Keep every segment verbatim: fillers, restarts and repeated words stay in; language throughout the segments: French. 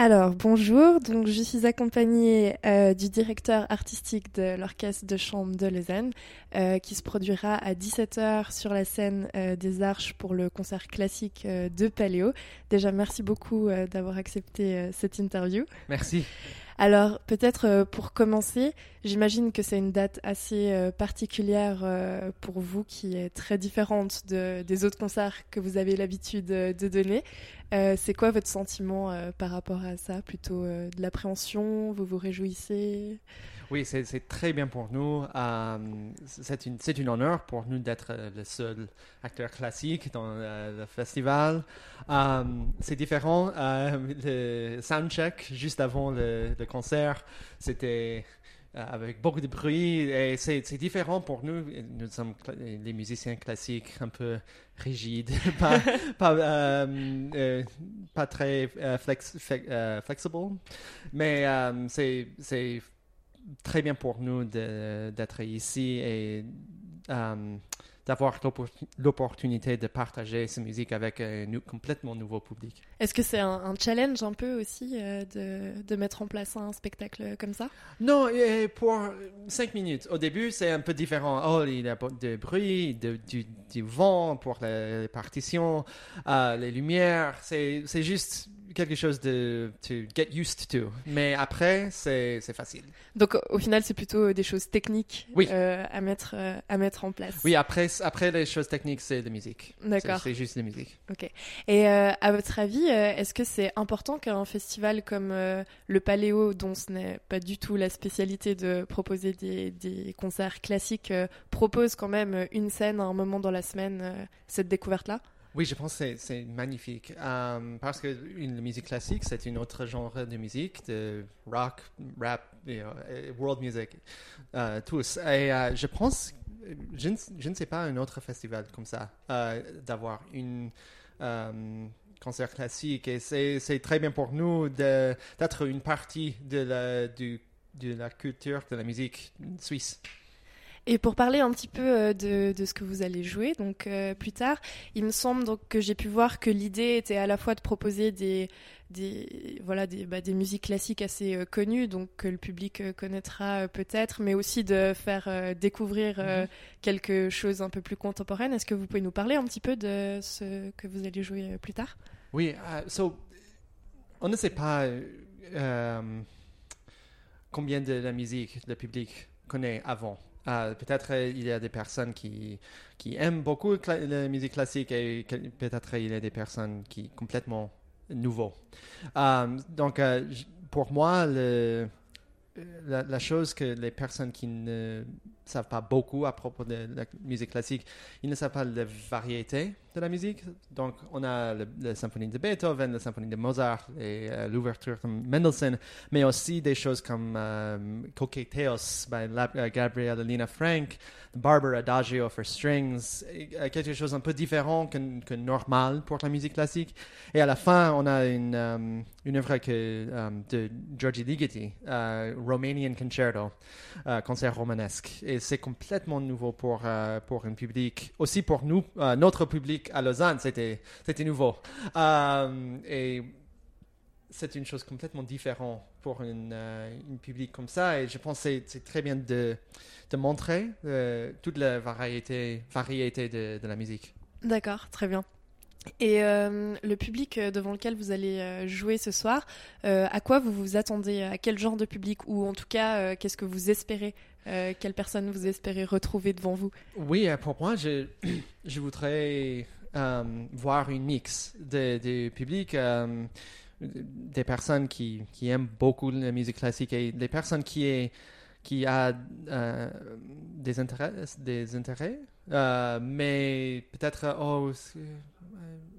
Alors, bonjour, donc je suis accompagnée euh, du directeur artistique de l'Orchestre de Chambre de Lausanne euh, qui se produira à dix-sept heures sur la scène euh, des Arches pour le concert classique euh, de Paléo. Déjà, merci beaucoup euh, d'avoir accepté euh, cette interview. Merci. Alors, peut-être euh, pour commencer, j'imagine que c'est une date assez euh, particulière euh, pour vous, qui est très différente de, des autres concerts que vous avez l'habitude euh, de donner. Euh, c'est quoi votre sentiment euh, par rapport à ça ? Plutôt euh, de l'appréhension ? Vous vous réjouissez ? Oui, c'est, c'est très bien pour nous. Euh, c'est une, c'est une honneur pour nous d'être le seul acteur classique dans euh, le festival. Euh, c'est différent. Euh, le soundcheck, juste avant le, le concert, c'était euh, avec beaucoup de bruit. Et c'est, c'est différent pour nous. Nous sommes cl- les musiciens classiques un peu rigides, pas, pas, euh, euh, pas très euh, flex, flex, euh, flexible. Mais euh, c'est... c'est très bien pour nous de, d'être ici et euh, d'avoir l'opportunité de partager cette musique avec un complètement nouveau public. Est-ce que c'est un, un challenge un peu aussi euh, de, de mettre en place un spectacle comme ça ? Non, et pour cinq minutes. Au début, c'est un peu différent. Oh, il y a du bruit, de, du, du vent pour les partitions, euh, les lumières. C'est, c'est juste quelque chose de to get used to, mais après c'est c'est facile. Donc au final c'est plutôt des choses techniques oui. euh, à mettre euh, à mettre en place. Oui, après après les choses techniques c'est la musique. D'accord. C'est, c'est juste la musique. Ok. Et euh, à votre avis, est-ce que c'est important qu'un festival comme euh, le Paléo, dont ce n'est pas du tout la spécialité de proposer des des concerts classiques, euh, propose quand même une scène à un moment dans la semaine euh, cette découverte là? Oui, je pense que c'est, c'est magnifique um, parce que la musique classique, c'est un autre genre de musique, de rock, rap, you know, world music, uh, tous. Et uh, je pense, je ne, je ne sais pas un autre festival comme ça, uh, d'avoir un um, concert classique. Et c'est, c'est très bien pour nous de, d'être une partie de la, du, de la culture, de la musique suisse. Et pour parler un petit peu de, de ce que vous allez jouer donc, euh, plus tard, il me semble donc, que j'ai pu voir que l'idée était à la fois de proposer des, des, voilà, des, bah, des musiques classiques assez euh, connues, donc que le public euh, connaîtra euh, peut-être, mais aussi de faire euh, découvrir euh, mmh. quelque chose un peu plus contemporaine. Est-ce que vous pouvez nous parler un petit peu de ce que vous allez jouer euh, plus tard ? Oui, uh, so, on ne sait pas euh, combien de la musique le public connaît avant. Uh, peut-être uh, il y a des personnes qui, qui aiment beaucoup cla- la musique classique et que, peut-être uh, il y a des personnes qui complètement nouveaux. Um, donc uh, j- pour moi, le, la, la chose que les personnes qui ne savent pas beaucoup à propos de la musique classique, ils ne savent pas la variété de la musique. Donc on a le, la symphonie de Beethoven, la symphonie de Mozart et uh, l'ouverture de Mendelssohn, mais aussi des choses comme um, Coqueteos by la, uh, Gabriela Lena Frank, Barber Adagio for Strings, et, uh, quelque chose un peu différent que, que normal pour la musique classique. Et à la fin, on a une, um, une œuvre que, um, de György Ligeti, uh, Romanian Concerto, uh, concert romanesque. Et c'est complètement nouveau pour, uh, pour un public, aussi pour nous, uh, notre public à Lausanne, c'était, c'était nouveau. Um, et c'est une chose complètement différente pour une, euh, une public comme ça. Et je pense que c'est, c'est très bien de, de montrer euh, toute la variété, variété de, de la musique. D'accord, très bien. Et euh, le public devant lequel vous allez jouer ce soir, euh, à quoi vous vous attendez ? À quel genre de public ? Ou en tout cas, euh, qu'est-ce que vous espérez ? euh, Quelle personne vous espérez retrouver devant vous ? Oui, pour moi, je, je voudrais euh, voir une mix de, de public, euh, des personnes qui, qui aiment beaucoup la musique classique et des personnes qui, est, qui a euh, des intérêts, des intérêts euh, mais peut-être... Oh,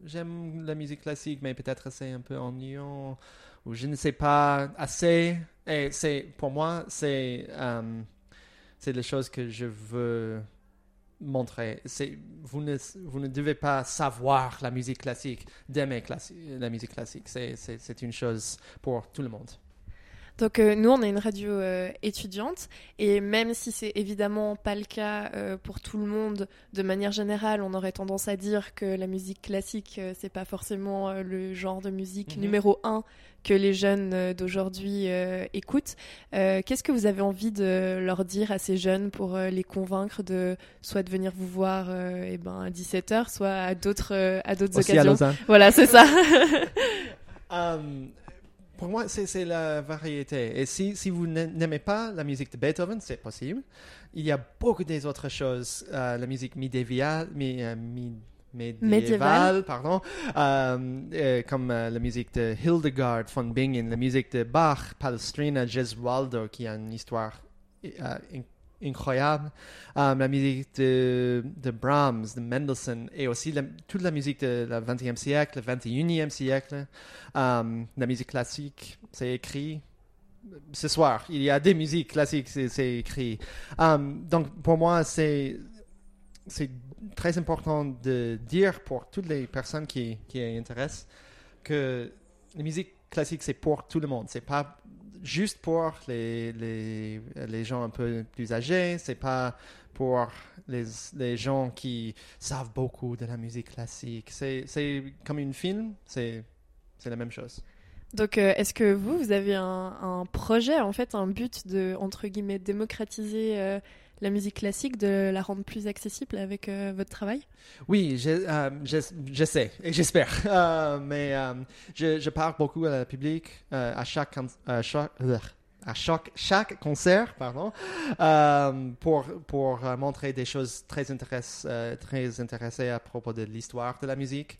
j'aime la musique classique, mais peut-être c'est un peu ennuyant ou je ne sais pas assez. Et c'est, pour moi, c'est, euh, c'est les choses que je veux montrer. C'est, vous, ne, vous ne devez pas savoir la musique classique, d'aimer classi- la musique classique. C'est, c'est, c'est une chose pour tout le monde. Donc euh, nous, on est une radio euh, étudiante, et même si c'est évidemment pas le cas euh, pour tout le monde, de manière générale, on aurait tendance à dire que la musique classique, euh, c'est pas forcément euh, le genre de musique mmh. numéro un que les jeunes euh, d'aujourd'hui euh, écoutent. Euh, qu'est-ce que vous avez envie de leur dire à ces jeunes pour euh, les convaincre de soit de venir vous voir euh, eh ben, à dix-sept heures, soit à d'autres, euh, à d'autres Aussi occasions. À voilà, c'est ça. um... Pour moi, c'est, c'est la variété. Et si, si vous n'aimez pas la musique de Beethoven, c'est possible. Il y a beaucoup d'autres choses. Euh, la musique médiévale, mi, euh, mi, médiévale, médiévale. Pardon, euh, euh, comme euh, la musique de Hildegard von Bingen, la musique de Bach, Palestrina, Gesualdo, qui a une histoire euh, incroyable. Euh, la musique de, de Brahms, de Mendelssohn, et aussi la, toute la musique du XXe siècle, le vingt et unième siècle. Euh, la musique classique, c'est écrit. Ce soir, il y a des musiques classiques, c'est, c'est écrit. Euh, donc, pour moi, c'est, c'est très important de dire pour toutes les personnes qui, qui intéressent que la musique classique, c'est pour tout le monde. C'est pas juste pour les, les, les gens un peu plus âgés, c'est pas pour les, les gens qui savent beaucoup de la musique classique. C'est, c'est comme un film, c'est, c'est la même chose. Donc, euh, est-ce que vous, vous avez un, un projet, en fait, un but de, entre guillemets, démocratiser euh, la musique classique, de la rendre plus accessible avec euh, votre travail? Oui, j'ai, euh, j'essa- j'essaie et j'espère. Euh, mais euh, je, je parle beaucoup à la public euh, à chaque... À chaque euh, à chaque, chaque concert, pardon, euh, pour, pour euh, montrer des choses très, intéress, euh, très intéressées à propos de l'histoire de la musique,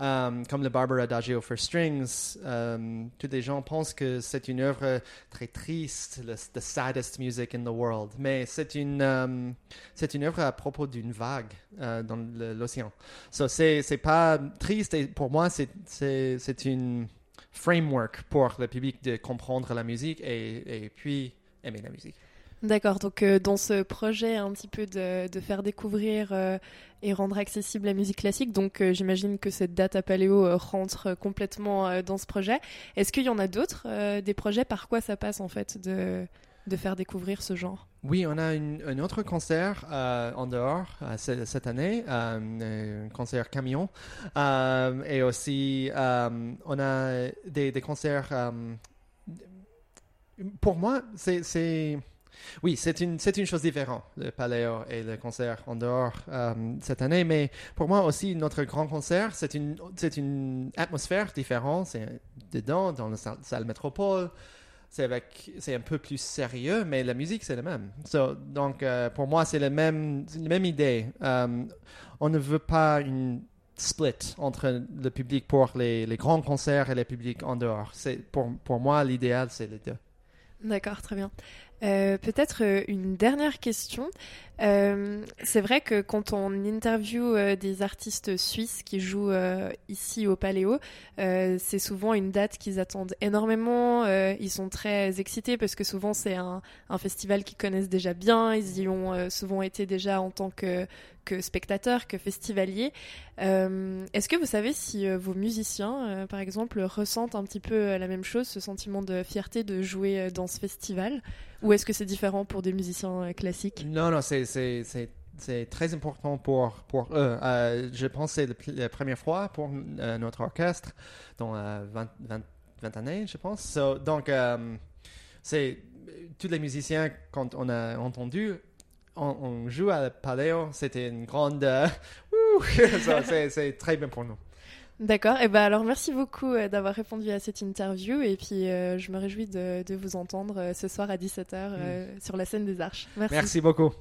euh, comme le Barber Adagio for Strings. Euh, tous les gens pensent que c'est une œuvre très triste, le, the saddest music in the world, mais c'est une, euh, c'est une œuvre à propos d'une vague euh, dans le, l'océan. So c'est, c'est pas triste, et pour moi, c'est, c'est, c'est une... framework pour le public de comprendre la musique et, et puis aimer la musique. D'accord, donc euh, dans ce projet un petit peu de, de faire découvrir euh, et rendre accessible la musique classique, donc euh, j'imagine que cette date à Paléo euh, rentre complètement euh, dans ce projet. Est-ce qu'il y en a d'autres, euh, des projets, par quoi ça passe en fait de, de faire découvrir ce genre? Oui, on a un autre concert euh, en dehors euh, cette année, euh, un concert camion, euh, et aussi euh, on a des, des concerts. Euh, pour moi, c'est, c'est oui, c'est une c'est une chose différente, le Paléo et le concert en dehors euh, cette année. Mais pour moi aussi, notre grand concert, c'est une c'est une atmosphère différente. C'est dedans dans la salle Métropole. C'est, avec, c'est un peu plus sérieux, mais la musique, c'est la même. So, donc, euh, pour moi, c'est la même, c'est la même idée. Um, on ne veut pas une split entre le public pour les, les grands concerts et le public en dehors. C'est, pour, pour moi, l'idéal, c'est les deux. D'accord, très bien. Euh, peut-être une dernière question. Euh, c'est vrai que quand on interviewe euh, des artistes suisses qui jouent euh, ici au Paléo, euh, c'est souvent une date qu'ils attendent énormément. Euh, ils sont très excités parce que souvent c'est un, un festival qu'ils connaissent déjà bien. Ils y ont euh, souvent été déjà en tant que, que spectateurs, que festivaliers. Euh, est-ce que vous savez si euh, vos musiciens, euh, par exemple, ressentent un petit peu la même chose, ce sentiment de fierté de jouer euh, dans ce festival ? Ou est-ce que c'est différent pour des musiciens classiques ? Non, non, c'est, c'est, c'est, c'est très important pour, pour eux. Euh, je pense que c'est la première fois pour euh, notre orchestre dans euh, vingt, vingt, vingt années, je pense. So, donc, euh, c'est, tous les musiciens, quand on a entendu, on, on joue à Paléo, c'était une grande... Euh, so, c'est, c'est très bien pour nous. D'accord, et ben alors merci beaucoup d'avoir répondu à cette interview et puis euh, je me réjouis de, de vous entendre ce soir à dix-sept heures euh, mmh. sur la scène des Arches. Merci. Merci beaucoup.